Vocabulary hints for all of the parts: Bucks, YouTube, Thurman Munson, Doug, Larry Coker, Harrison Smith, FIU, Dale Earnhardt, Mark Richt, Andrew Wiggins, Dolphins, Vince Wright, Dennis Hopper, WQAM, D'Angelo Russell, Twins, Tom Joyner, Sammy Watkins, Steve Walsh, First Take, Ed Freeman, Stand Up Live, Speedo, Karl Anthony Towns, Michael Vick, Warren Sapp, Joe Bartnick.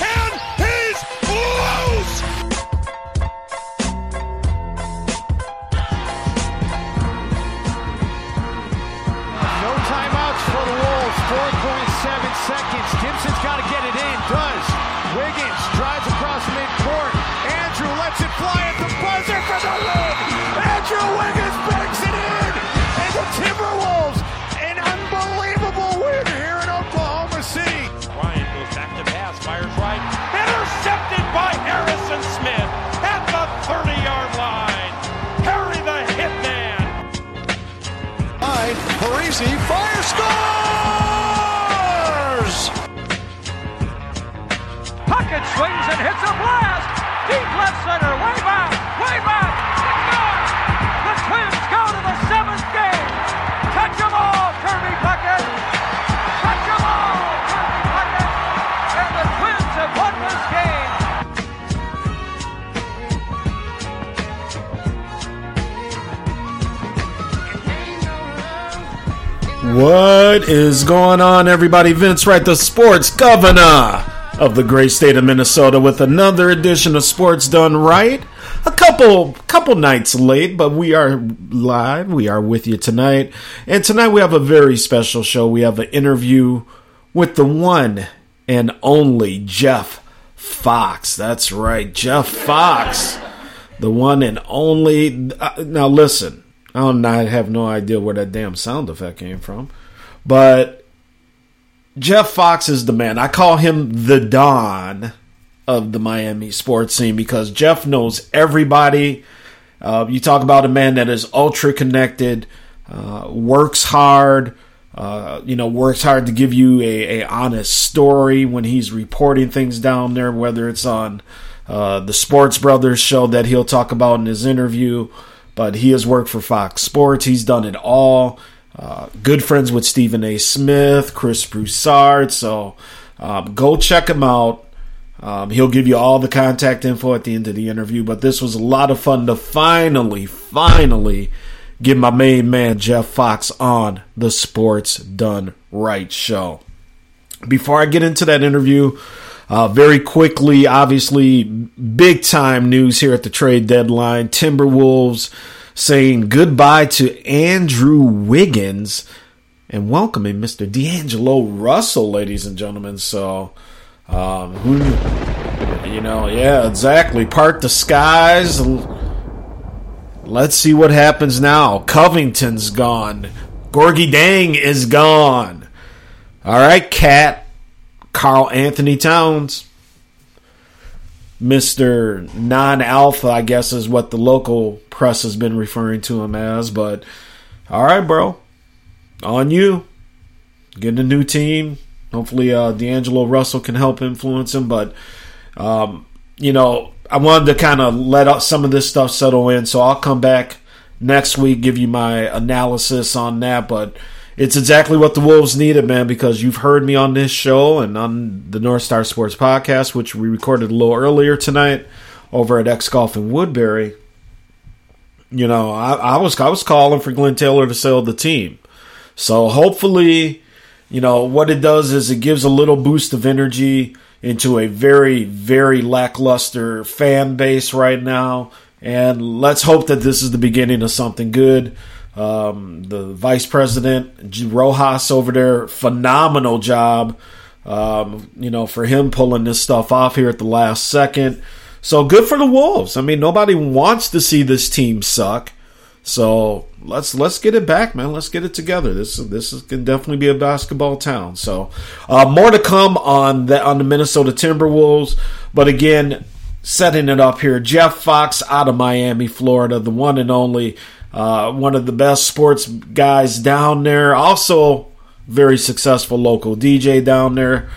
And he's loose! No timeouts for the Wolves. 4.7 seconds. Gibson's got to get it in. Does. Wiggins drives across midcourt. Andrew lets it fly at the buzzer for the lead. Andrew Wiggins banks it in. And the Timberwolves, an unbelievable win here in Oklahoma City. Bryant goes back to pass, fires right. Intercepted by Harrison Smith at the 30-yard line. Harry the Hitman. Parisi fires, scores! Puckett swings and hits a blast. Deep left center, way back, and gone! The Twins go to the seventh game! Touch them all, Kirby Puckett! Touch them all, Kirby Puckett! And the Twins have won this game! What is going on, everybody? Vince Wright, the sports governor of the great state of Minnesota, with another edition of Sports Done Right. A couple nights late, but we are live. We are with you tonight. And tonight we have a very special show. We have an interview with the one and only Jeff Fox. That's right, Jeff Fox. The one and only. Now listen, I have no idea where that damn sound effect came from, but Jeff Fox is the man. I call him the Don of the Miami sports scene because Jeff knows everybody. You talk about a man that is ultra connected, works hard, works hard to give you a honest story when he's reporting things down there, whether it's on the Sports Brothers show that he'll talk about in his interview. But he has worked for Fox Sports. He's done it all. Good friends with Stephen A. Smith, Chris Broussard, so go check him out. He'll give you all the contact info at the end of the interview, but this was a lot of fun to finally get my main man Jeff Fox on the Sports Done Right show. Before I get into that interview, very quickly, obviously, big time news here at the trade deadline. Timberwolves saying goodbye to Andrew Wiggins and welcoming Mr. D'Angelo Russell, ladies and gentlemen. So, yeah, exactly. Part the skies. Let's see what happens now. Covington's gone. Gorgie Dang is gone. All right, Cat. Karl Anthony Towns. Mr. Non-Alpha, I guess, is what the local press has been referring to him as. But, all right, bro. On you. Getting a new team. Hopefully, D'Angelo Russell can help influence him. But, I wanted to kind of let some of this stuff settle in. So I'll come back next week, give you my analysis on that. But it's exactly what the Wolves needed, man, because you've heard me on this show and on the North Star Sports Podcast, which we recorded a little earlier tonight over at X Golf in Woodbury. You know, I was calling for Glenn Taylor to sell the team. So hopefully, what it does is it gives a little boost of energy into a very, very lackluster fan base right now. And let's hope that this is the beginning of something good. The vice president, Rojas, over there, phenomenal job, for him pulling this stuff off here at the last second. So good for the Wolves. I mean, nobody wants to see this team suck. So let's get it back, man. Let's get it together. This can definitely be a basketball town. So more to come on the Minnesota Timberwolves. But again, setting it up here, Jeff Fox out of Miami, Florida, the one and only. One of the best sports guys down there. Also, very successful local DJ down there.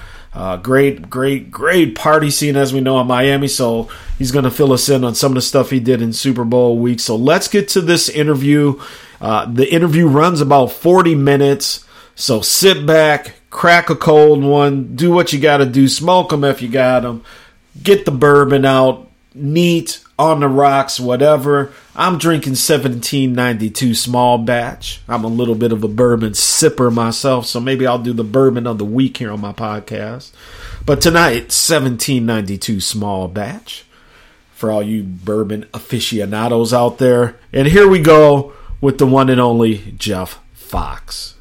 Great party scene, as we know, in Miami. So he's going to fill us in on some of the stuff he did in Super Bowl week. So let's get to this interview. The interview runs about 40 minutes. So sit back, crack a cold one, do what you got to do, smoke them if you got them, get the bourbon out, neat, on the rocks, whatever. I'm drinking 1792 small batch. I'm a little bit of a bourbon sipper myself, so maybe I'll do the bourbon of the week here on my podcast. But tonight, 1792 small batch for all you bourbon aficionados out there. And here we go with the one and only Jeff Fox.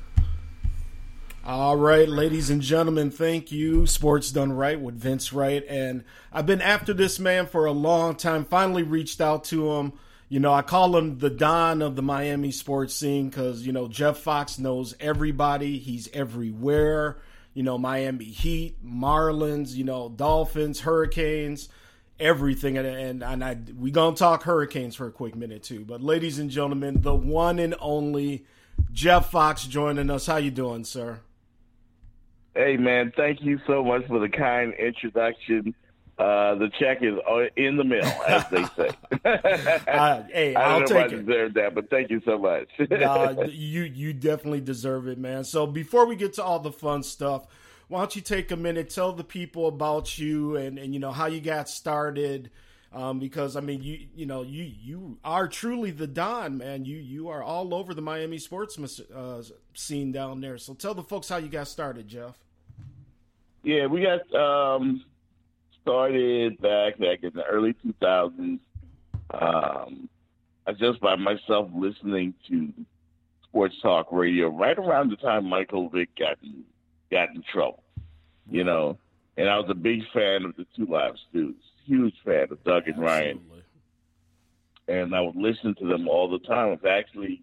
All right, ladies and gentlemen, thank you. Sports Done Right with Vince Wright. And I've been after this man for a long time. Finally reached out to him. You know, I call him the Don of the Miami sports scene because, you know, Jeff Fox knows everybody. He's everywhere. You know, Miami Heat, Marlins, you know, Dolphins, Hurricanes, everything. And we're going to talk Hurricanes for a quick minute, too. But, ladies and gentlemen, the one and only Jeff Fox joining us. How you doing, sir? Hey, man, thank you so much for the kind introduction. The check is in the mail, as they say. I don't know if I deserve that, but thank you so much. You definitely deserve it, man. So before we get to all the fun stuff, why don't you take a minute, tell the people about you and you know, how you got started. Because, I mean, you are truly the Don, man. You are all over the Miami sports scene down there. So tell the folks how you got started, Jeff. Yeah, we got started back in the early 2000s. I just by myself listening to sports talk radio right around the time Michael Vick got in trouble, you know. And I was a big fan of the Two Live Dudes. Huge fan of Doug and Ryan. Absolutely. And I would listen to them all the time. I was actually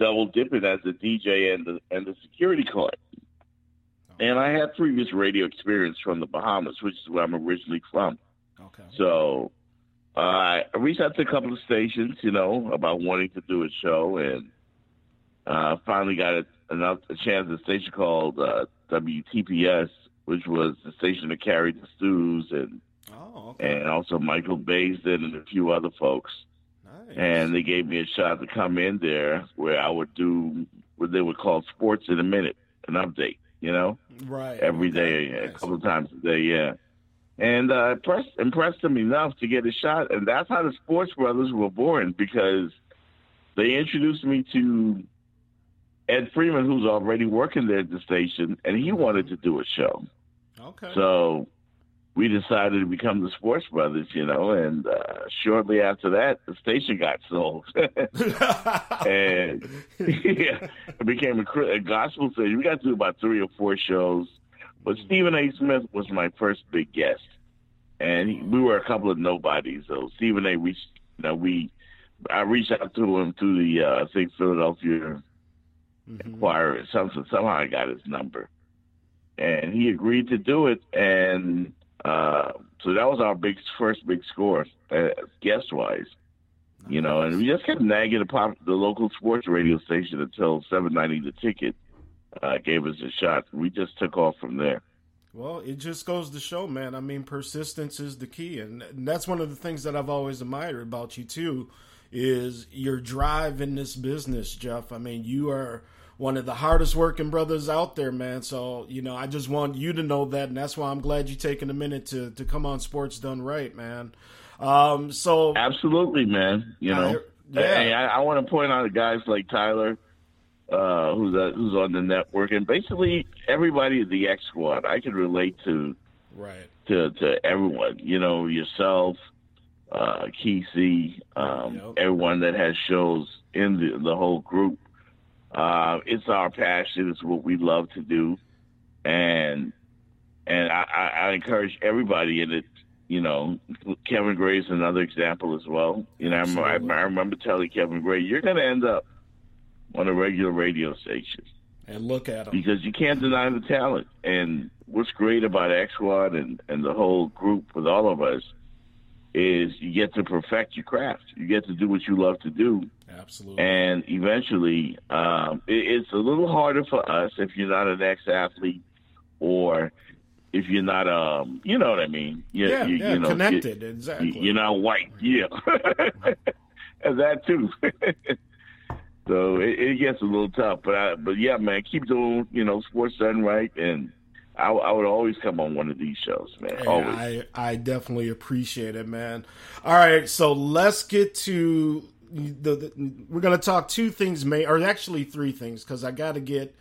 double dipping as a DJ and the security guard. Oh. And I had previous radio experience from the Bahamas, which is where I'm originally from. Okay. So I reached out to a couple of stations, you know, about wanting to do a show, and finally got a chance at a station called WTPS, which was the station that carried the Stews and and also Michael Basin and a few other folks. Nice. And they gave me a shot to come in there where I would do what they would call Sports in a Minute, an update, you know? Right. Every day, nice. A couple of times a day, yeah. And I impressed them enough to get a shot. And that's how the Sports Brothers were born, because they introduced me to Ed Freeman, who's already working there at the station, and he wanted to do a show. Okay. So we decided to become the Sports Brothers, you know, and shortly after that, the station got sold. And yeah, it became a gospel station. We got to do about 3 or 4 shows, but Stephen A. Smith was my first big guest, and we were a couple of nobodies. So Stephen A. I reached out to him through the I think Philadelphia Inquirer. Somehow I got his number, and he agreed to do it, and so that was our first big score, guest-wise, you know. And we just kept nagging the local sports radio station until 790 The Ticket gave us a shot. We just took off from there. Well, it just goes to show, man. I mean, persistence is the key, and that's one of the things that I've always admired about you, too, is your drive in this business, Jeff. I mean, you are one of the hardest working brothers out there, man. So, you know, I just want you to know that, and that's why I'm glad you're taking a minute to come on Sports Done Right, man. So absolutely, man. You know, hey, I want to point out guys like Tyler, who's on the network, and basically everybody at the X Squad. I can relate to everyone. You know, yourself, KC, everyone that has shows in the whole group. It's our passion. It's what we love to do, and I encourage everybody in it. You know, Kevin Gray is another example as well. You know, I remember telling Kevin Gray, "You're going to end up on a regular radio station." And look at him, because you can't deny the talent. And what's great about X Squad and the whole group with all of us is you get to perfect your craft. You get to do what you love to do. Absolutely. And eventually, it's a little harder for us if you're not an ex-athlete or if you're not, you know what I mean? You know, connected, exactly. You're not white, yeah. And that too. So it gets a little tough, but yeah, man, keep doing, you know, sports done right, and I would always come on one of these shows, man. Hey, always. I definitely appreciate it, man. All right, so let's get to we're going to talk two things, or actually three things, because I got to get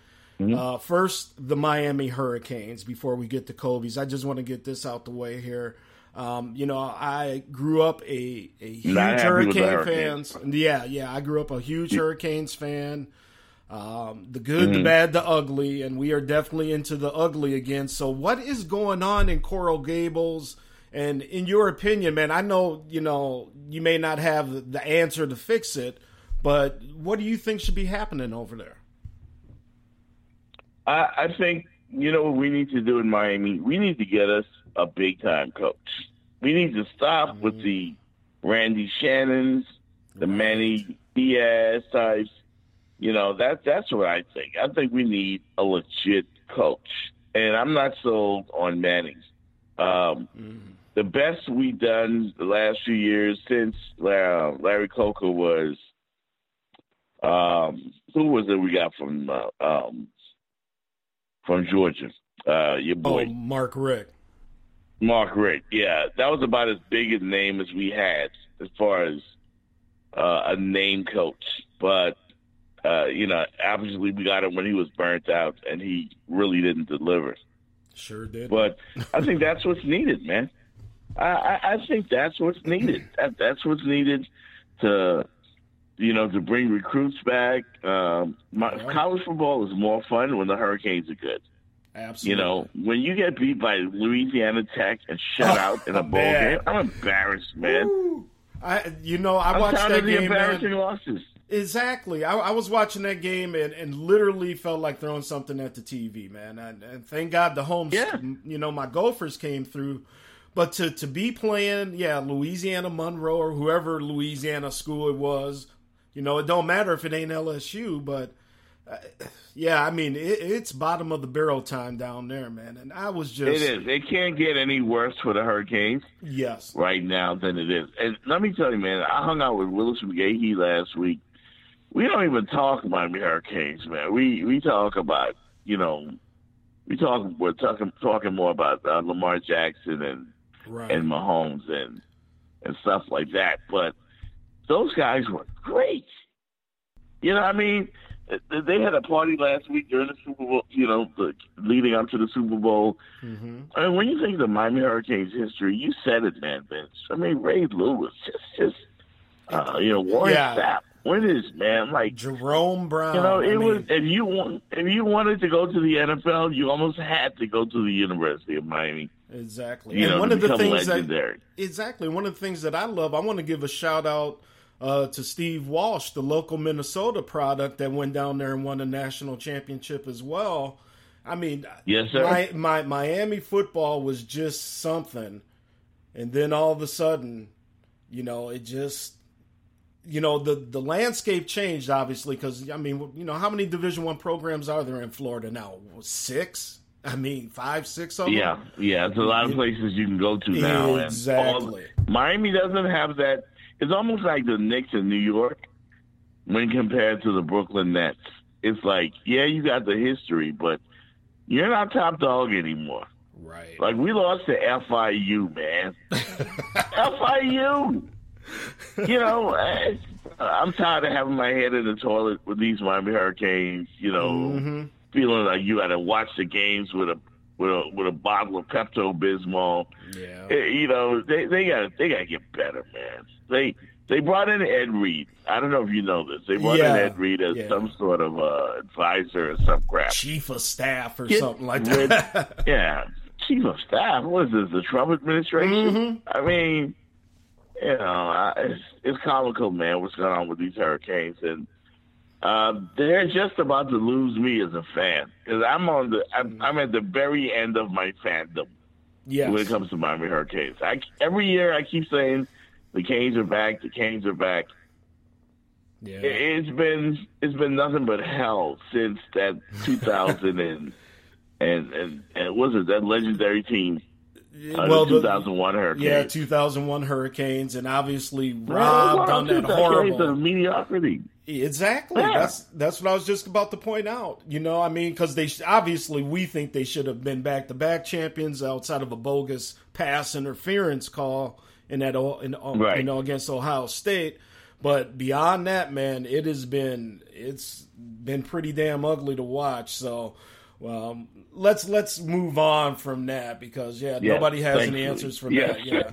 first the Miami Hurricanes before we get to Kobe's. I just want to get this out the way here. You know, I grew up a huge Hurricane fan. Yeah, I grew up a huge Hurricanes fan. The good, the bad, the ugly, and we are definitely into the ugly again. So what is going on in Coral Gables? And in your opinion, man, I know, you know, you may not have the answer to fix it, but what do you think should be happening over there? I think, you know, what we need to do in Miami, we need to get us a big-time coach. We need to stop with the Randy Shannons, the Manny Diaz types. You know, that's what I think. I think we need a legit coach. And I'm not sold on Manning's. The best we've done the last few years since Larry Coker was who was it we got from Georgia? Your boy. Oh, Mark Richt, yeah. That was about as big a name as we had as far as a name coach. But you know, obviously we got him when he was burnt out, and he really didn't deliver. Sure did. But I think that's what's needed, man. I think that's what's needed. That's what's needed to, you know, to bring recruits back. College football is more fun when the Hurricanes are good. Absolutely. You know, when you get beat by Louisiana Tech and shut out in a bowl game, I'm embarrassed, man. Woo. I watched that game, man. I'm tired of the embarrassing losses. Exactly. I was watching that game and literally felt like throwing something at the TV, man. And thank God the home, you know, my Gophers came through. But to be playing, Louisiana Monroe or whoever Louisiana school it was, you know, it don't matter if it ain't LSU. But, I mean, it's bottom of the barrel time down there, man. And I was just... It is. It can't get any worse for the Hurricanes right now than it is. And let me tell you, man, I hung out with Willis McGahee last week. We don't even talk about the Hurricanes, man. We talk about, you know, we're talking more about Lamar Jackson and Mahomes and stuff like that. But those guys were great. You know what I mean? They had a party last week during the Super Bowl, you know, leading up to the Super Bowl. Mm-hmm. I mean, when you think of the Miami Hurricanes history, you said it, man, Vince. I mean, Ray Lewis, just you know, Warren Sapp. What is, man? Like Jerome Brown. You know, it was. If you wanted to go to the NFL, you almost had to go to the University of Miami. Exactly. You know, one of the things legendary. One of the things that I love, I want to give a shout out to Steve Walsh, the local Minnesota product that went down there and won a national championship as well. I mean, yes, sir. My Miami football was just something, and then all of a sudden, you know, it just. You know, the landscape changed, obviously, because, I mean, you know, how many Division I programs are there in Florida now? 6? I mean, 5, 6 of them? Yeah, there's a lot of places you can go to now. Exactly. Miami doesn't have that. It's almost like the Knicks in New York when compared to the Brooklyn Nets. It's like, yeah, you got the history, but you're not top dog anymore. Right. Like, we lost to FIU, man. FIU! You know, I'm tired of having my head in the toilet with these Miami Hurricanes. You know, feeling like you got to watch the games with a bottle of Pepto Bismol. Yeah, you know, they got to get better, man. They brought in Ed Reed. I don't know if you know this. They brought in Ed Reed as some sort of advisor or some crap, chief of staff or something like that. Chief of staff. What is this? The Trump administration? Mm-hmm. I mean. You know, it's comical, man, what's going on with these Hurricanes. And they're just about to lose me as a fan. Because I'm at the very end of my fandom when it comes to Miami Hurricanes. Every year I keep saying, the Canes are back, the Canes are back. Yeah. It's been nothing but hell since that 2000 and and was it that legendary team? Well, the 2001 Hurricanes. Yeah, 2001 Hurricanes, and obviously robbed on that horrible of mediocrity. Exactly. Yeah. That's what I was just about to point out. You know, I mean, because they obviously we think they should have been back-to-back champions outside of a bogus pass interference call in that you know, against Ohio State. But beyond that, man, it's been pretty damn ugly to watch. So. Well, let's move on from that because, nobody has any answers for that. Yeah.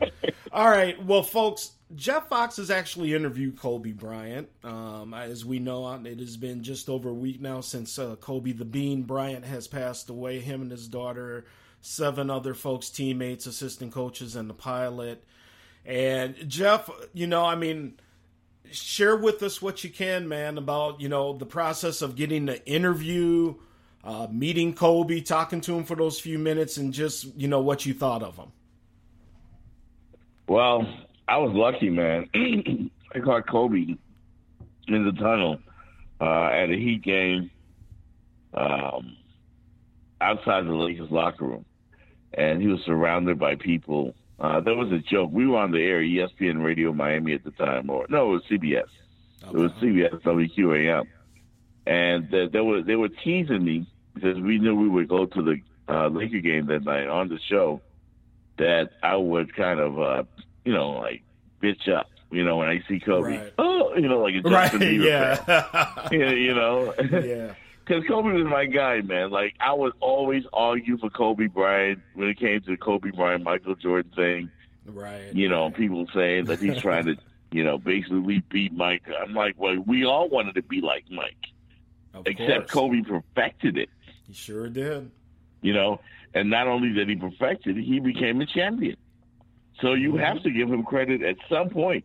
All right. Well, folks, Jeff Fox has actually interviewed Kobe Bryant. As we know, it has been just over a week now since Kobe the Bean Bryant has passed away. Him and his daughter, 7 other folks, teammates, assistant coaches, and the pilot. And Jeff, you know, I mean, share with us what you can, man, about, you know, the process of getting the interview, meeting Kobe, talking to him for those few minutes, and just, you know, what you thought of him. Well, I was lucky, man. I caught Kobe in the tunnel at a Heat game outside the Lakers locker room, and he was surrounded by people. There was a joke. We were on the air, ESPN Radio Miami at the time, it was CBS. Okay. It was CBS WQAM. And they were teasing me because we knew we would go to the Laker game that night on the show that I would kind of, bitch up, you know, when I see Kobe. Right. Oh, you know, like a Justin Bieber fan. You know? Yeah. Because Kobe was my guy, man. Like, I would always argue for Kobe Bryant when it came to the Kobe Bryant, Michael Jordan thing. Right. You know, people saying that he's trying to, you know, basically beat Mike. I'm like, well, we all wanted to be like Mike. Except Kobe perfected it. He sure did. You know, and not only did he perfect it, he became a champion. So you have to give him credit at some point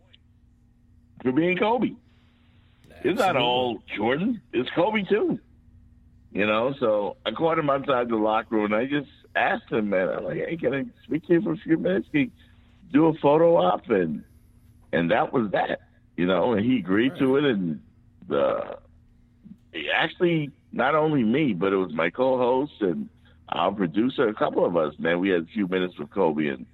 for being Kobe. Absolutely. It's not all Jordan. It's Kobe, too. You know, so I caught him outside the locker room, and I just asked him, man, I'm like, hey, can I speak to you for a few minutes? Can you do a photo op? And that was that, you know, and he agreed to it, and actually, not only me, but it was my co-host and our producer, a couple of us, man. We had a few minutes with Kobe, and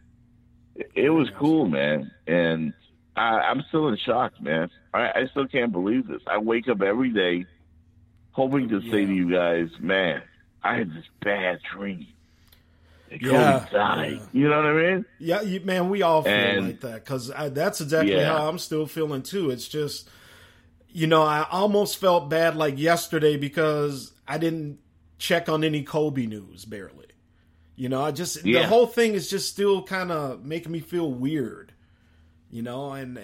it was cool, man. And I'm still in shock, man. I still can't believe this. I wake up every day hoping to say to you guys, man, I had this bad dream. Kobe died. Yeah. You know what I mean? Yeah, man, we all feel like that because that's exactly how I'm still feeling, too. It's just... You know, I almost felt bad like yesterday because I didn't check on any Kobe news, barely. You know, I just the whole thing is just still kind of making me feel weird, you know, and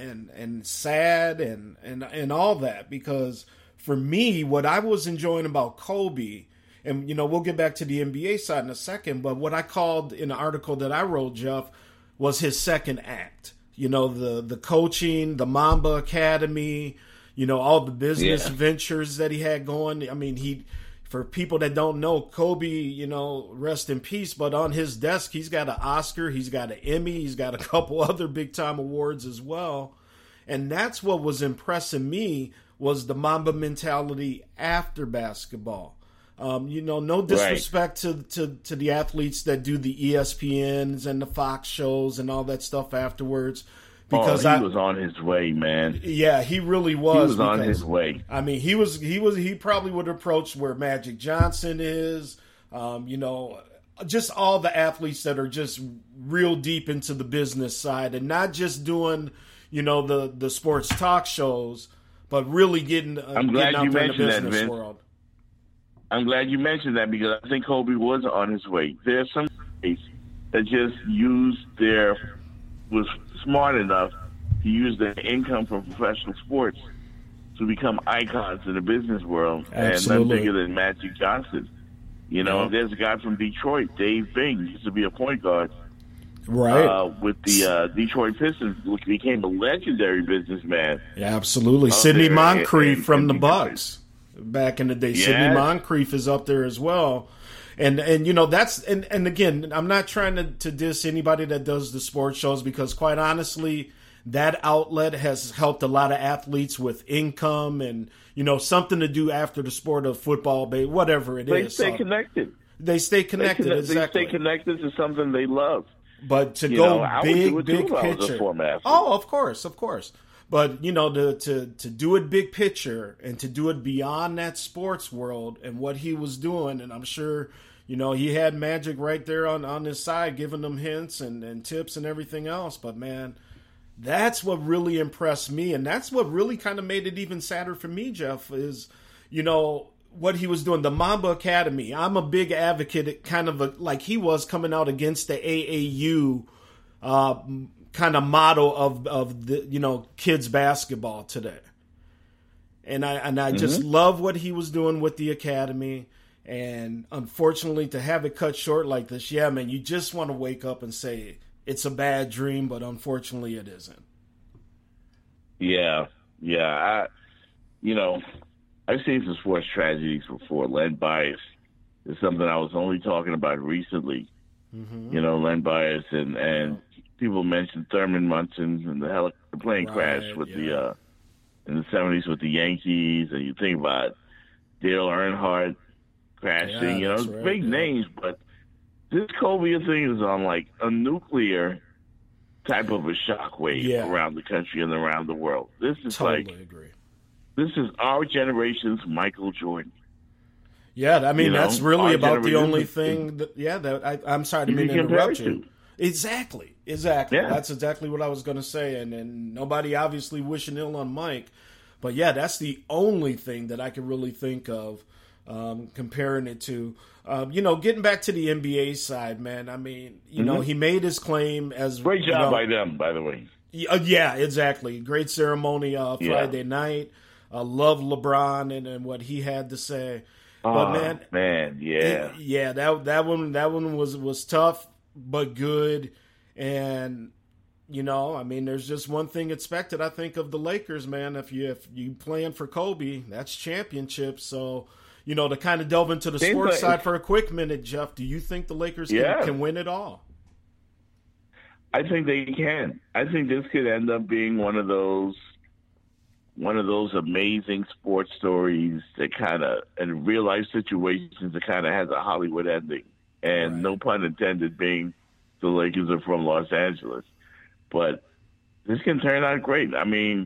sad and all that. Because for me, what I was enjoying about Kobe, and, you know, we'll get back to the NBA side in a second, but what I called in the article that I wrote, Jeff, was his second act. You know, the coaching, the Mamba Academy, you know, all the business ventures that he had going. I mean, for people that don't know, Kobe, you know, rest in peace, but on his desk, he's got an Oscar, he's got an Emmy, he's got a couple other big-time awards as well. And that's what was impressing me was the Mamba mentality after basketball. You know, no disrespect to the athletes that do the ESPNs and the Fox shows and all that stuff afterwards. Because he was on his way, man. Yeah, he really was. He was on his way. I mean, he probably would approach where Magic Johnson is, you know, just all the athletes that are just real deep into the business side and not just doing, you know, the sports talk shows, but really getting getting out there in the business world. I'm glad you mentioned that because I think Kobe was on his way. There's some athletes that just used was smart enough to use their income from professional sports to become icons in the business world. Absolutely. And that's bigger than Magic Johnson. You know, there's a guy from Detroit, Dave Bing, used to be a point guard. Right. With the Detroit Pistons, which became a legendary businessman. Yeah, absolutely. Sidney Moncrief from the Bucks back in the day. Yes. Sidney Moncrief is up there as well. And you know, that's, and again, I'm not trying to diss anybody that does the sports shows because quite honestly, that outlet has helped a lot of athletes with income and, you know, something to do after the sport of football, whatever it is. They stay connected. They stay connected. Exactly. They stay connected to something they love. But to go big picture. Oh, of course, of course. But, you know, to do it big picture and to do it beyond that sports world and what he was doing, and I'm sure, you know, he had Magic right there on his side giving them hints and tips and everything else. But, man, that's what really impressed me, and that's what really kind of made it even sadder for me, Jeff, is, you know, what he was doing. The Mamba Academy, I'm a big advocate, kind of like he was coming out against the AAU kind of model of the, you know, kids basketball today. And I just love what he was doing with the academy. And unfortunately, to have it cut short like this, yeah, man, you just want to wake up and say it's a bad dream, but unfortunately it isn't. Yeah. I've seen some sports tragedies before. Len Bias is something I was only talking about recently. Mm-hmm. You know, Len Bias and people mentioned Thurman Munson and the plane crash with the in the 70s with the Yankees, and you think about Dale Earnhardt crashing. Big names, but this Kobe thing is on like a nuclear type of a shockwave around the country and around the world. This is totally agree. This is our generation's Michael Jordan. Yeah, I mean, that's really about the only thing I'm sorry to interrupt you. Exactly. Yeah. That's exactly what I was going to say. And nobody obviously wishing ill on Mike. But, yeah, that's the only thing that I can really think of comparing it to. Getting back to the NBA side, man, I mean, you know, he made his claim as – Great job by them, by the way. Yeah, exactly. Great ceremony Friday night. I love LeBron and what he had to say. But that one was tough but good. And I mean, there's just one thing expected, I think, of the Lakers, man. If you playing for Kobe, that's championship. So, to kind of delve into the sports side for a quick minute, Jeff, do you think the Lakers can win it all? I think they can. I think this could end up being one of those amazing sports stories that kind of, in real life situations, that kind of has a Hollywood ending. And no pun intended, being the Lakers are from Los Angeles. But this can turn out great. I mean,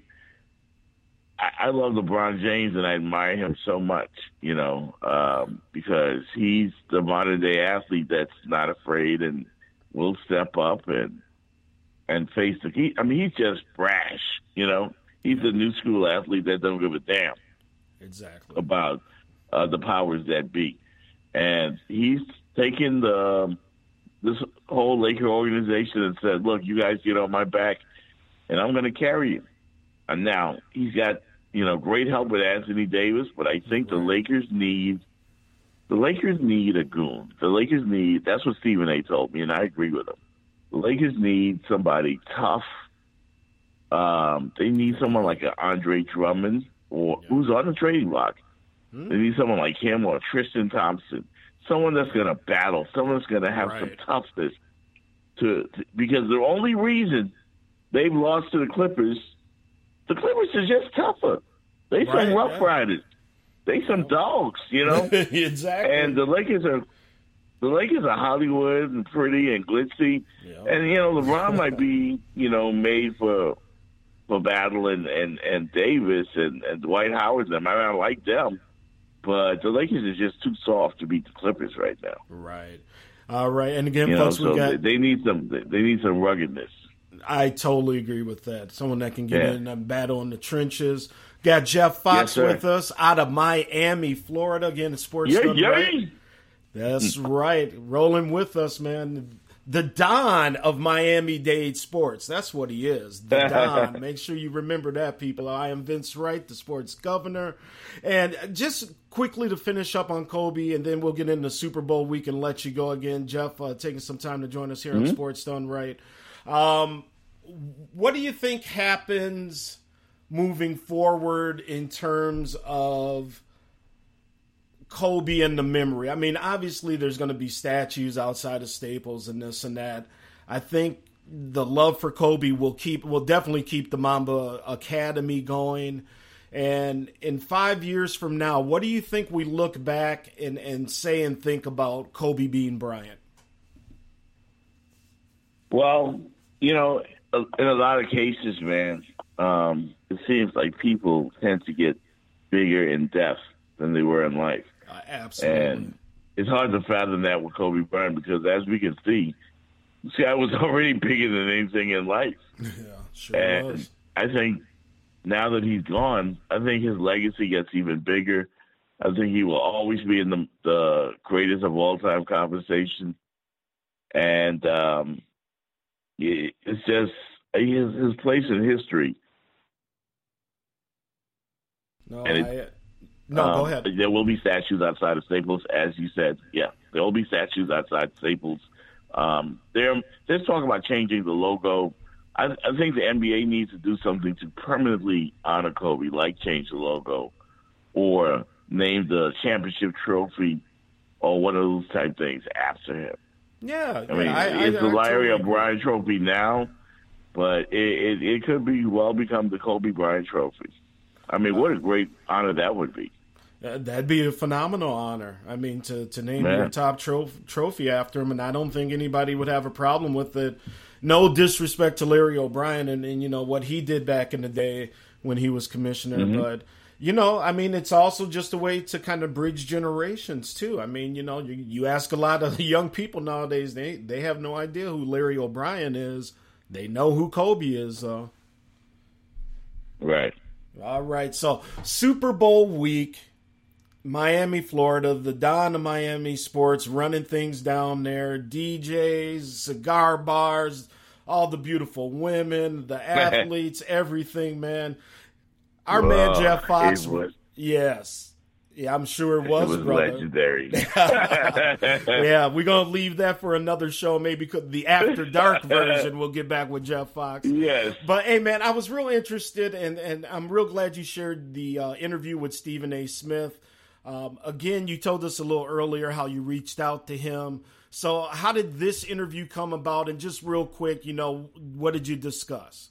I love LeBron James and I admire him so much, because he's the modern day athlete that's not afraid and will step up and face the heat. I mean, he's just brash, He's a new school athlete that don't give a damn about the powers that be. And he's taken this whole Laker organization and said, look, you guys get on my back, and I'm going to carry you. And now he's got, great help with Anthony Davis, but I think the Lakers need a goon. That's what Stephen A. told me, and I agree with him. The Lakers need somebody tough. They need someone like an Andre Drummond who's on the trading block. Hmm. They need someone like him or Tristan Thompson, someone that's going to battle, someone that's going to have some toughness. Because the only reason they've lost to the Clippers are just tougher. They some rough riders. They some dogs, exactly. And the Lakers are Hollywood and pretty and glitzy. Yep. And, LeBron might be, made for battle and Davis and Dwight Howard and them. I mean, I like them, but the Lakers are just too soft to beat the Clippers right now. Right. All right. And again, folks, they need some ruggedness. I totally agree with that. Someone that can get in a battle in the trenches. Got Jeff Fox with us out of Miami, Florida. Again, Sports Brothers. Right? That's right. Rolling with us, man. The Don of Miami-Dade sports. That's what he is, the Don. Make sure you remember that, people. I am Vince Wright, the sports governor. And just quickly to finish up on Kobe, and then we'll get into Super Bowl week and let you go again. Jeff, taking some time to join us here on Sports Done Right. What do you think happens moving forward in terms of Kobe and the memory? I mean, obviously there's going to be statues outside of Staples and this and that. I think the love for Kobe will definitely keep the Mamba Academy going. And in 5 years from now, what do you think we look back and say and think about Kobe being Bryant? Well, you know, in a lot of cases, man, it seems like people tend to get bigger in depth than they were in life. Absolutely. And it's hard to fathom that with Kobe Bryant because, as we can see, this guy was already bigger than anything in life. Yeah, sure and was. I think now that he's gone, I think his legacy gets even bigger. I think he will always be in the greatest of all-time conversation. And it's just his place in history. Go ahead. There will be statues outside of Staples, as you said. Yeah, there will be statues outside Staples. They're talking about changing the logo. I think the NBA needs to do something to permanently honor Kobe, like change the logo or name the championship trophy or one of those type things after him. Yeah. I mean, it's the Larry O'Brien trophy now, but it could be well become the Kobe Bryant trophy. I mean, what a great honor that would be. That'd be a phenomenal honor. I mean, to name your top trophy after him, and I don't think anybody would have a problem with it. No disrespect to Larry O'Brien and you know, what he did back in the day when he was commissioner. Mm-hmm. But, you know, I mean, it's also just a way to kind of bridge generations, too. I mean, you know, you ask a lot of young people nowadays, they have no idea who Larry O'Brien is. They know who Kobe is, though. Right. All right, so Super Bowl week, Miami, Florida, the Don of Miami sports, running things down there, DJs, cigar bars, all the beautiful women, the athletes, everything, man. Our man Jeff Fox. Yes. Yeah, I'm sure it was brother. Legendary. Yeah, we're going to leave that for another show, maybe the After Dark version. We'll get back with Jeff Fox. Yes. But, hey, man, I was real interested, and I'm real glad you shared the interview with Stephen A. Smith. Again, you told us a little earlier how you reached out to him. So how did this interview come about? And just real quick, you know, what did you discuss?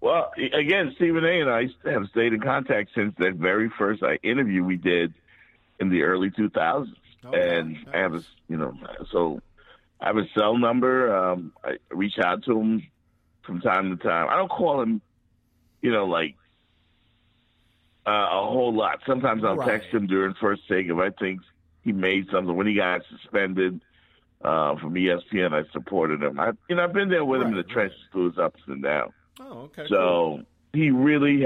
Well, again, Stephen A. and I have stayed in contact since that very first interview we did in the early 2000s. Okay, and nice. I have I have a cell number. I reach out to him from time to time. I don't call him, a whole lot. Sometimes I'll text him during First Take if I think he made something. When he got suspended from ESPN, I supported him. I've been there with him in the trenches through his ups and downs. Oh, okay. So he really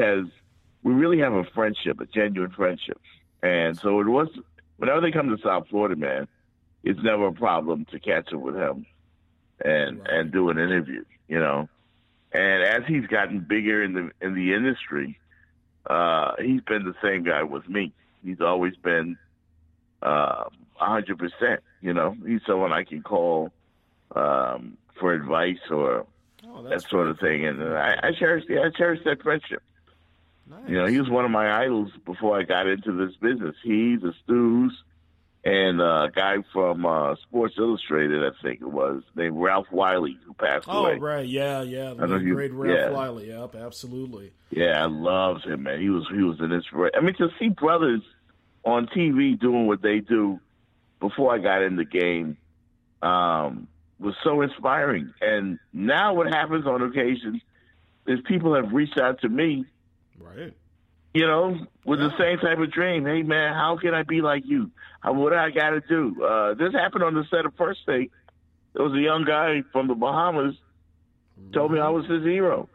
we really have a friendship, a genuine friendship. And so it was, whenever they come to South Florida, man, it's never a problem to catch up with him and do an interview, you know. And as he's gotten bigger in the industry, he's been the same guy with me. He's always been 100%, you know. He's someone I can call for advice or that sort of thing, and I cherish that friendship. Nice. You know, he was one of my idols before I got into this business. He, the Stews, and a guy from Sports Illustrated, I think it was, named Ralph Wiley, who passed away. Oh, right, yeah, Ralph Wiley, yep, absolutely. Yeah, I loved him, man. He was an inspiration. I mean, to see brothers on TV doing what they do before I got in the game, was so inspiring. And now what happens on occasion is people have reached out to me, right? You know, with the same type of dream. Hey, man, how can I be like you? What do I got to do? This happened on the set of First Take. There was a young guy from the Bahamas told me I was his hero.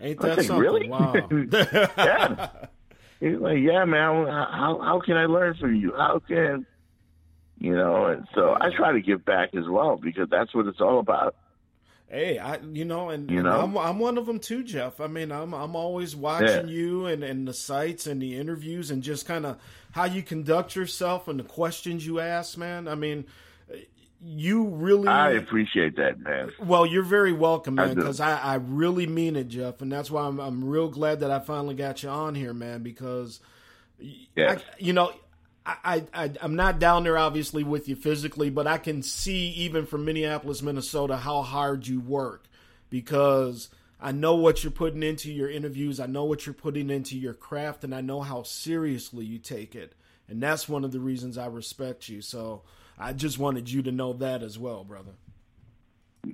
Ain't that something? Really? Wow. Yeah. He's like, yeah, man, how can I learn from you? How can... You know, and so I try to give back as well because that's what it's all about. Hey, I'm one of them too, Jeff. I mean, I'm always watching you and the sites and the interviews and just kind of how you conduct yourself and the questions you ask, man. I mean, you really... I appreciate that, man. Well, you're very welcome, man, because I really mean it, Jeff, and that's why I'm real glad that I finally got you on here, man, because, I'm not down there, obviously, with you physically, but I can see even from Minneapolis, Minnesota, how hard you work because I know what you're putting into your interviews. I know what you're putting into your craft, and I know how seriously you take it. And that's one of the reasons I respect you. So I just wanted you to know that as well, brother.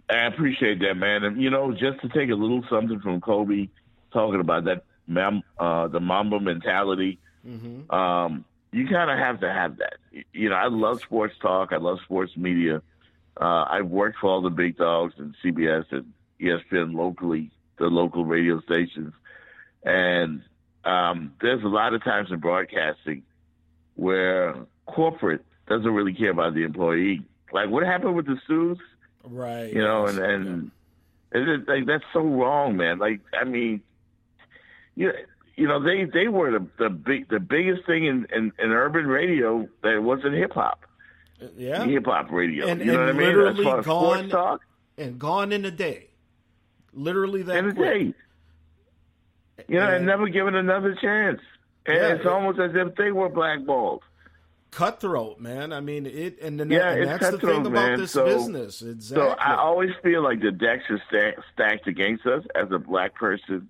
I appreciate that, man. And, you know, just to take a little something from Kobe talking about that, the Mamba mentality, mm-hmm. You kind of have to have that. You know, I love sports talk. I love sports media. I've worked for all the big dogs and CBS and ESPN locally, the local radio stations. And there's a lot of times in broadcasting where corporate doesn't really care about the employee. Like what happened with the suits? Right. You know, and like, that's so wrong, man. Like, I mean, you know, they were the biggest thing in urban radio that wasn't hip hop. Yeah. Hip hop radio. And, you know what I mean? As far as sports talk. And gone in a day. Literally that in quick. A day. You know, and never given another chance. And yeah, it's almost as if they were blackballed. Cutthroat, man. I mean, it, and that's the thing about this business. Exactly. So I always feel like the decks are stacked against us as a black person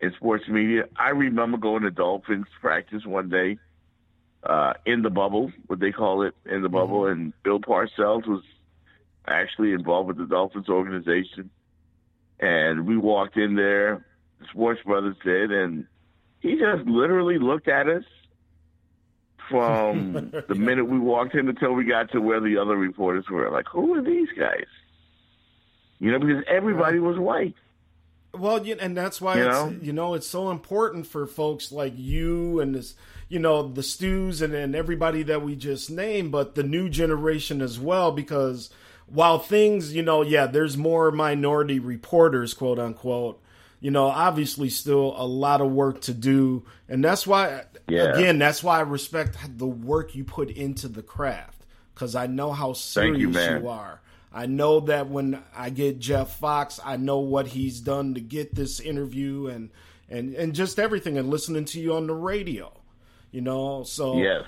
in sports media. I remember going to Dolphins practice one day in the bubble, what they call it, in the bubble. Mm-hmm. And Bill Parcells was actually involved with the Dolphins organization. And we walked in there, the Sports Brothers did, and he just literally looked at us from the minute we walked in until we got to where the other reporters were. Like, who are these guys? You know, because everybody was white. Well, and that's why, it's so important for folks like you and this, you know, the Stews and everybody that we just named, but the new generation as well, because while things, you know, yeah, there's more minority reporters, quote unquote, you know, obviously still a lot of work to do. And that's why, again, that's why I respect the work you put into the craft, because I know how serious you are. I know that when I get Jeff Fox, I know what he's done to get this interview and just everything, and listening to you on the radio, you know, so. Yes.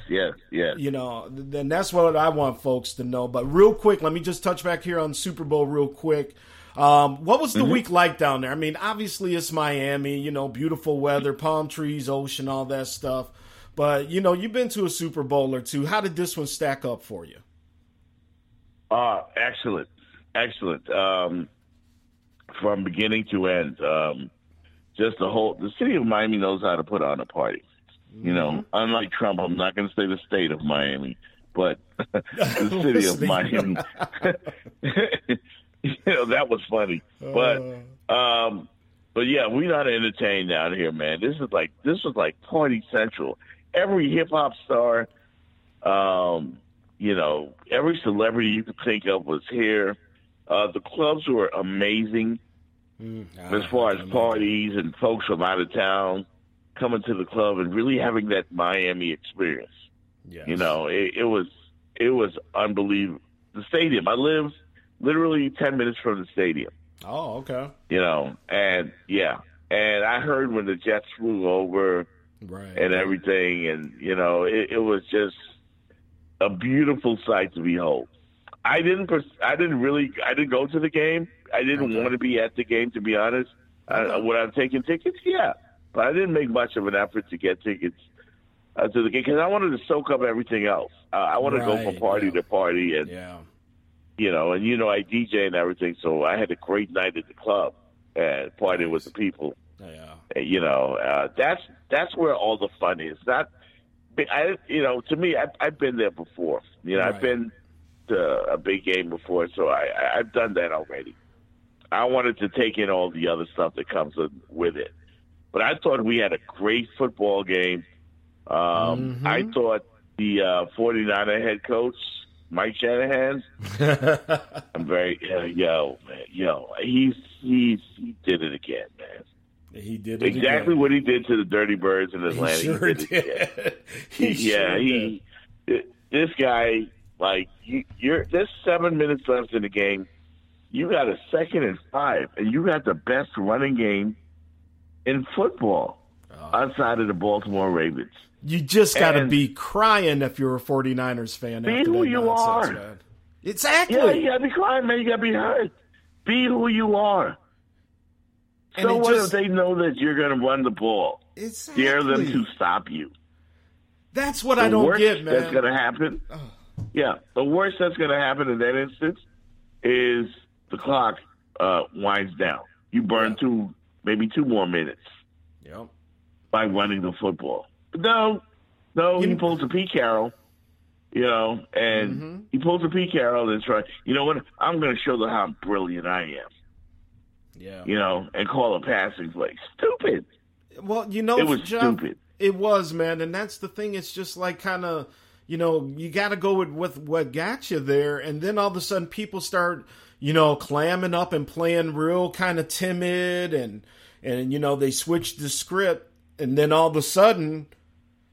You know, then that's what I want folks to know. But real quick, let me just touch back here on Super Bowl real quick. What was the mm-hmm. week like down there? I mean, obviously it's Miami, you know, beautiful weather, palm trees, ocean, all that stuff. But, you know, you've been to a Super Bowl or two. How did this one stack up for you? Excellent. From beginning to end, just the city of Miami knows how to put on a party. Mm-hmm. You know, unlike Trump, I'm not going to say the state of Miami, but the city of Miami. You know, that was funny. But yeah, we not entertained out here, man. This was like party central. Every hip hop star, you know, every celebrity you could think of was here. The clubs were amazing as far as parties and folks from out of town coming to the club and really having that Miami experience. Yes. You know, it was unbelievable. The stadium, I lived literally 10 minutes from the stadium. Oh, okay. You know, and I heard when the Jets flew over and everything, and, you know, it was just a beautiful sight to behold. I didn't go to the game. I didn't want to be at the game, to be honest. Okay. Would I have taken tickets? Yeah. But I didn't make much of an effort to get tickets to the game because I wanted to soak up everything else. I wanted to go from party to party and you know, and you know, I DJ and everything, so I had a great night at the club and partying with the people. Yeah, and, you know, that's where all the fun is. To me, I've been there before. You know, I've been to a big game before, so I've done that already. I wanted to take in all the other stuff that comes with it, but I thought we had a great football game. I thought the 49er head coach, Mike Shanahan, I'm very he did it again, man. He did it exactly again. What he did to the Dirty Birds in Atlanta. He did it again. This guy, like, there's 7 minutes left in the game. You got a 2nd and 5, and you got the best running game in football outside of the Baltimore Ravens. You just got to be crying if you're a 49ers fan. Be who you are. Man. Exactly. Yeah, you got to be crying, man. You got to be hurt. Be who you are. And so what if they know that you're going to run the ball? Exactly. Dare them to stop you. That's what I don't get, man. The worst that's going to happen, the worst that's going to happen in that instance is the clock winds down. You burn maybe two more minutes by running the football. But no, he pulls a Pete Carroll, and he pulls a Pete Carroll and tries, you know what, I'm going to show them how brilliant I am. Yeah, and call a passing play. Stupid. Well, it was stupid. It was, man, and that's the thing. It's just like kind of, you got to go with what got you there, and then all of a sudden people start, clamming up and playing real kind of timid, and they switch the script, and then all of a sudden,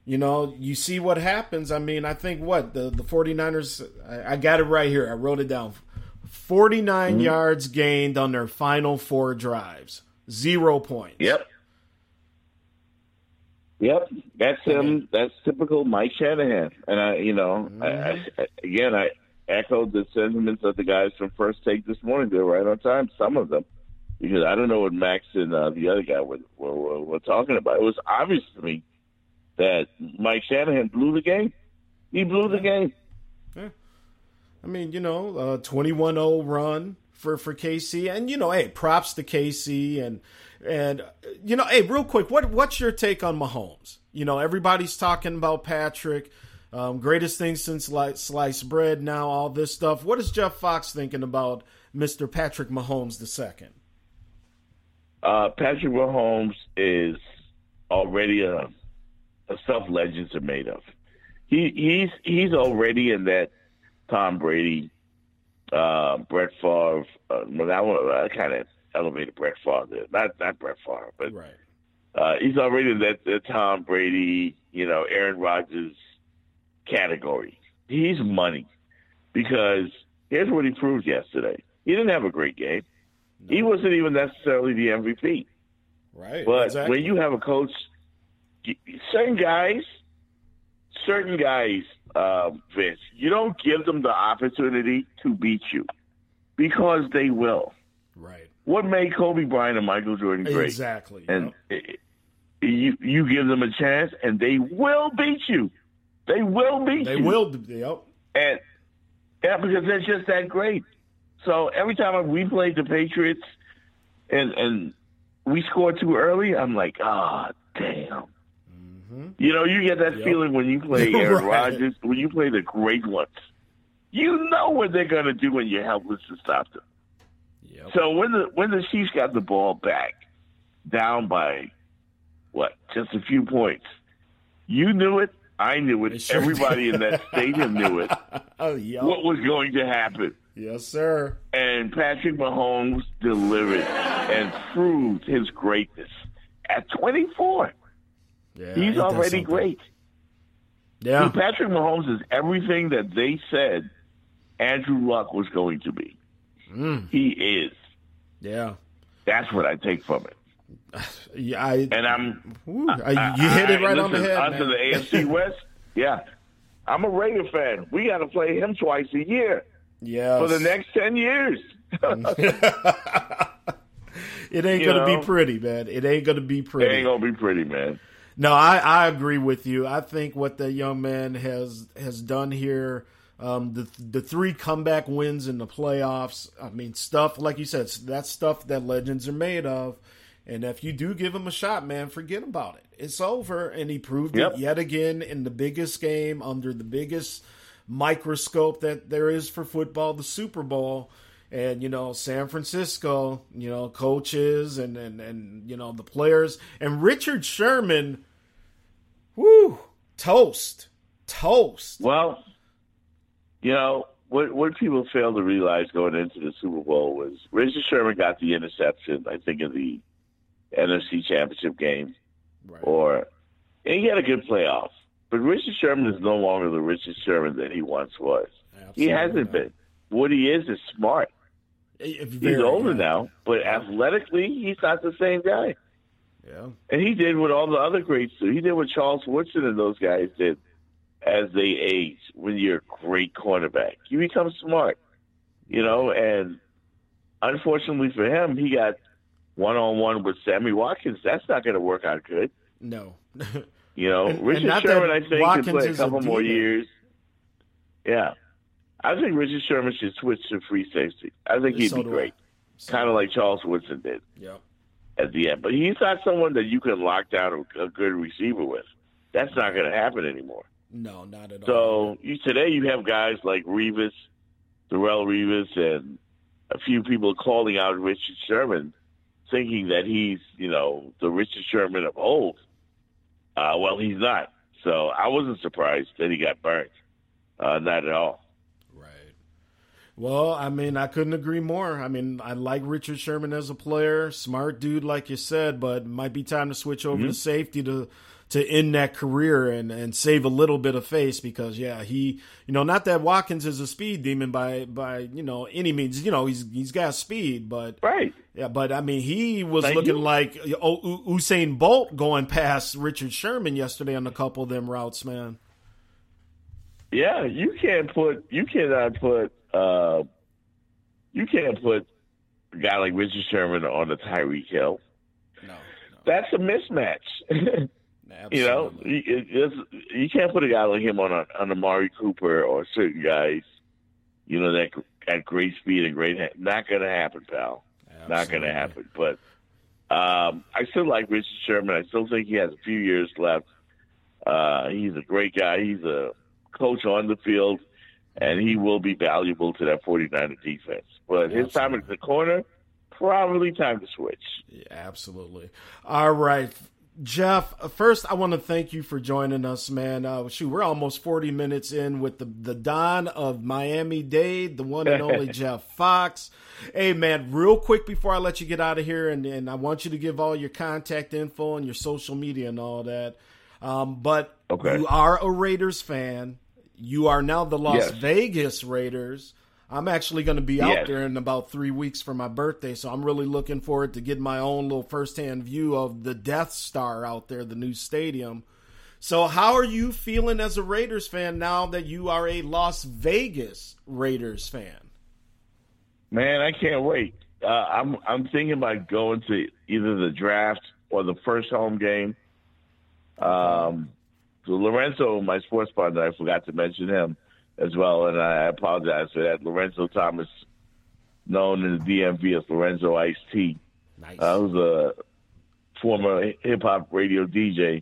you see what happens. I mean, I think the 49ers, I got it right here. I wrote it down. 49 yards gained on their final four drives. 0 points. Yep. That's him. That's typical Mike Shanahan. And I echoed the sentiments of the guys from First Take this morning. They're right on time. Some of them, because I don't know what Max and the other guy were talking about. It was obvious to me that Mike Shanahan blew the game. He blew the game. Yeah. I mean, 21-0 run for KC. And, props to KC. And real quick, what's your take on Mahomes? Everybody's talking about Patrick. Greatest thing since sliced bread now, all this stuff. What is Jeff Fox thinking about Mr. Patrick Mahomes II? Patrick Mahomes is already a stuff legends are made of. He's already in that Tom Brady, Brett Favre. I kind of elevated Brett Favre there. Not Brett Favre, but right. He's already in that Tom Brady, Aaron Rodgers category. He's money, because here's what he proved yesterday. He didn't have a great game. No. He wasn't even necessarily the MVP. Right. But when you have a coach, certain guys, Vince, you don't give them the opportunity to beat you, because they will. Right. What made Kobe Bryant and Michael Jordan great? Exactly. And you give them a chance, and they will beat you. They will. And because they're just that great. So every time we played the Patriots, and we scored too early, I'm like, damn. You get that feeling when you play Aaron Rodgers, when you play the great ones. You know what they're going to do when you're helpless to stop them. Yep. So when the Chiefs got the ball back, down by, just a few points, you knew it, I knew it, everybody in that stadium knew it, what was going to happen. Yes, sir. And Patrick Mahomes delivered and proved his greatness at 24. Yeah, he's already great. Yeah. See, Patrick Mahomes is everything that they said Andrew Luck was going to be. He is. Yeah. That's what I take from it. Yeah, you hit it right on the head. Under the AFC West, I'm a Raider fan. We got to play him twice a year. Yeah. For the next 10 years. It ain't going to be pretty, man. It ain't going to be pretty. It ain't going to be pretty, man. No, I agree with you. I think what the young man has done here, the three comeback wins in the playoffs, I mean, stuff, like you said, that's stuff that legends are made of. And if you do give him a shot, man, forget about it. It's over, and he proved it yet again in the biggest game under the biggest microscope that there is for football, the Super Bowl. And, San Francisco, coaches and the players. And Richard Sherman, whoo, toast. Well, what people fail to realize going into the Super Bowl was Richard Sherman got the interception, I think, in the NFC Championship game. Right. And he had a good playoff. But Richard Sherman is no longer the Richard Sherman that he once was. Absolutely. He hasn't been. What he is smart. He's older now, but athletically, he's not the same guy. Yeah, and he did what all the other greats do. He did what Charles Woodson and those guys did as they age. When you're a great cornerback, you become smart. And unfortunately for him, he got one-on-one with Sammy Watkins, that's not going to work out good. No. You know, Richard Sherman, I think, Watkins can play a couple more years. Yeah. I think Richard Sherman should switch to free safety. I think he'd be great. Kind of like Charles Woodson did at the end. But he's not someone that you can lock down a good receiver with. That's not going to happen anymore. No, not at all. So today you have guys like Revis, Darrelle Revis, and a few people calling out Richard Sherman, thinking that he's, you know, the Richard Sherman of old. Well, he's not. So I wasn't surprised that he got burnt. Not at all. Right. Well, I mean, I couldn't agree more. I mean, I like Richard Sherman as a player. Smart dude, like you said, but might be time to switch over to safety to end that career and save a little bit of face because, yeah, he, you know, not that Watkins is a speed demon by you know, any means. You know, he's got speed, but. Right. Yeah, but, I mean, he was looking like Usain Bolt going past Richard Sherman yesterday on a couple of them routes, man. Yeah, you can't put a guy like Richard Sherman on a Tyreek Hill. No. That's a mismatch. Absolutely. You know, you can't put a guy like him on Amari Cooper or certain guys, you know, that at great speed and great – not going to happen, pal. Absolutely. Not going to happen. But I still like Richard Sherman. I still think he has a few years left. He's a great guy. He's a coach on the field, and he will be valuable to that 49er defense. But his time at the corner, probably time to switch. Yeah, absolutely. All right. Jeff, first I want to thank you for joining us, man. We're almost 40 minutes in with the Don of Miami-Dade, the one and only Jeff Fox. Hey, man, real quick before I let you get out of here, and I want you to give all your contact info and your social media and all that. But you are a Raiders fan. You are now the Las Vegas Raiders. I'm actually going to be out there in about 3 weeks for my birthday, so I'm really looking forward to get my own little firsthand view of the Death Star out there, the new stadium. So how are you feeling as a Raiders fan now that you are a Las Vegas Raiders fan? Man, I can't wait. I'm thinking about going to either the draft or the first home game. So Lorenzo, my sports partner, I forgot to mention him as well, and I apologize for that. Lorenzo Thomas, known in the DMV as Lorenzo Ice-T, who's a former hip-hop radio DJ,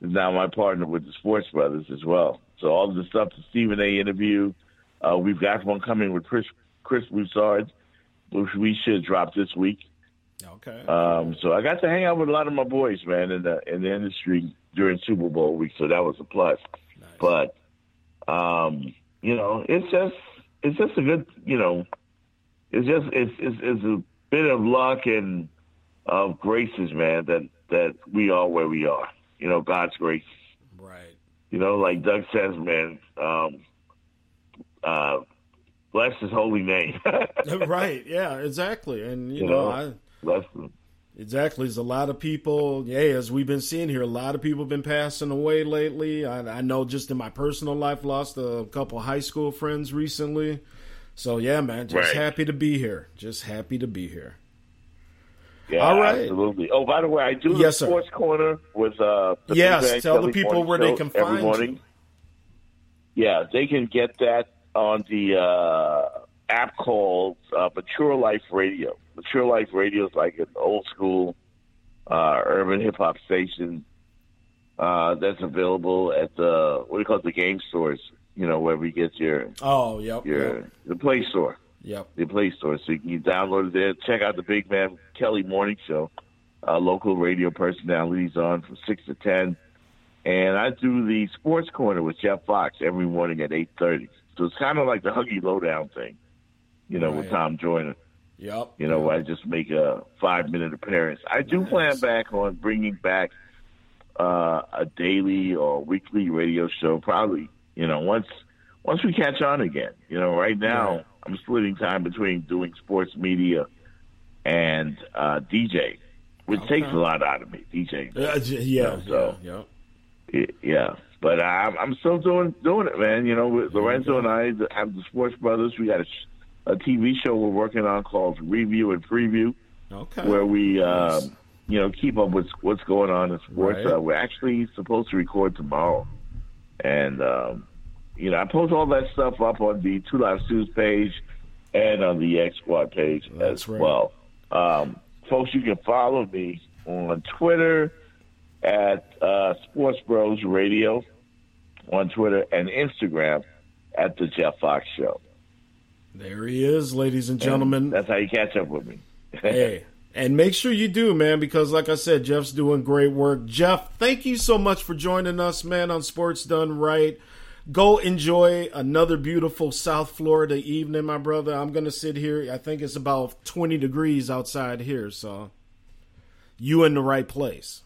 is now my partner with the Sports Brothers as well. So all the stuff the Stephen A. interview, we've got one coming with Chris Broussard, which we should drop this week. Okay. So I got to hang out with a lot of my boys, man, in the industry during Super Bowl week, so that was a plus. Nice. But, you know, it's just a good, you know, it's a bit of luck and of graces, man, that we are where we are, you know, God's grace. Right. You know, like Doug says, man, bless his holy name. Right. Yeah, exactly. And, you know, bless him. Exactly. There's a lot of people, as we've been seeing here, a lot of people have been passing away lately. I know just in my personal life, lost a couple of high school friends recently. So, yeah, man, happy to be here. Just happy to be here. Yeah, all right. Absolutely. Oh, by the way, I do the Sports Corner with the tell the people where they can find you. Yeah, they can get that on the app called Mature Life Radio. Mature Life Radio is like an old-school urban hip-hop station that's available at the, what do you call it, the game stores, you know, where we get the Play Store. Yep. The Play Store. So you can download it there. Check out the Big Man Kelly Morning Show. Local radio personalities on from 6 to 10. And I do the Sports Corner with Jeff Fox every morning at 8:30. So it's kind of like the Huggy Lowdown thing, you know, with Tom Joyner. Yep. You know, I just make a 5-minute appearance. I do plan back on bringing back a daily or weekly radio show, probably, you know, once we catch on again. You know, right now I'm splitting time between doing sports media and DJ, which takes a lot out of me, DJ. But I'm still doing it, man. You know, with Lorenzo and I have the Sports Brothers. We got a TV show we're working on called Review and Preview. okay. where we keep up with what's going on in sports. Right. We're actually supposed to record tomorrow, and I post all that stuff up on the Two Live Stews page and on the X Squad page well. Folks, you can follow me on Twitter at Sports Bros Radio, on Twitter and Instagram at The Jeff Fox Show. There he is, ladies and gentlemen. And that's how you catch up with me. Hey, and make sure you do, man, because like I said, Jeff's doing great work. Jeff, thank you so much for joining us, man, on Sports Done Right. Go enjoy another beautiful South Florida evening, my brother. I'm going to sit here. I think it's about 20 degrees outside here, so you in the right place.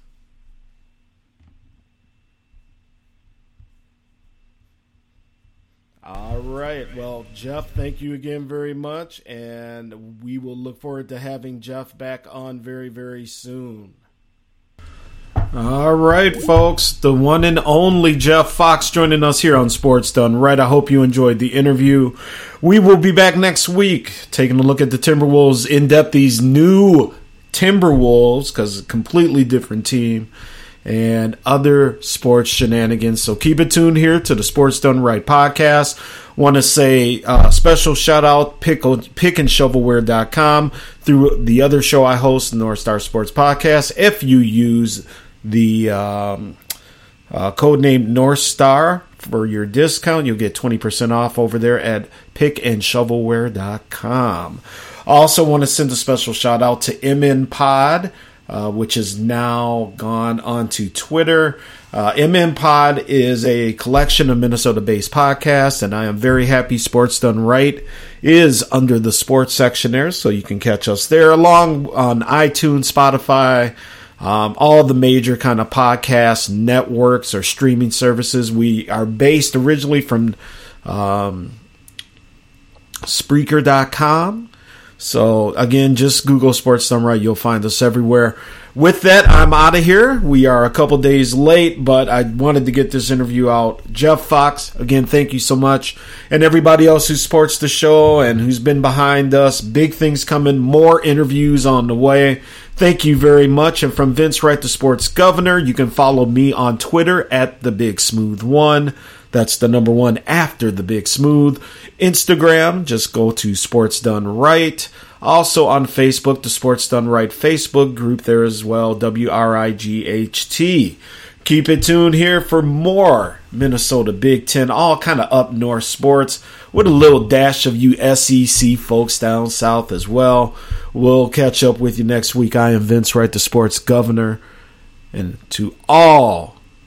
All right. Well, Jeff, thank you again very much, and we will look forward to having Jeff back on very, very soon. All right, folks, the one and only Jeff Fox joining us here on Sports Done Right. I hope you enjoyed the interview. We will be back next week taking a look at the Timberwolves in depth, these new Timberwolves, because it's a completely different team, and other sports shenanigans. So keep it tuned here to the Sports Done Right podcast. Want to say a special shout out, pickandshovelware.com, through the other show I host, North Star Sports Podcast. If you use the codename North Star for your discount, you'll get 20% off over there at pickandshovelware.com. Also want to send a special shout out to MN Pod, which is now gone onto Twitter. MN Pod is a collection of Minnesota-based podcasts, and I am very happy Sports Done Right is under the sports section there, so you can catch us there along on iTunes, Spotify, all the major kind of podcast networks or streaming services. We are based originally from Spreaker.com. So, again, just Google Sports Done Right. You'll find us everywhere. With that, I'm out of here. We are a couple days late, but I wanted to get this interview out. Jeff Fox, again, thank you so much. And everybody else who supports the show and who's been behind us, big things coming, more interviews on the way. Thank you very much. And from Vince Wright, the Sports Governor, you can follow me on Twitter at TheBigSmooth1. That's the number one after the Big Smooth. Instagram, just go to Sports Done Right. Also on Facebook, the Sports Done Right Facebook group there as well, WRIGHT. Keep it tuned here for more Minnesota Big Ten, all kind of up north sports with a little dash of you SEC folks down south as well. We'll catch up with you next week. I am Vince Wright, the Sports Governor. And to all,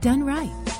Done Right.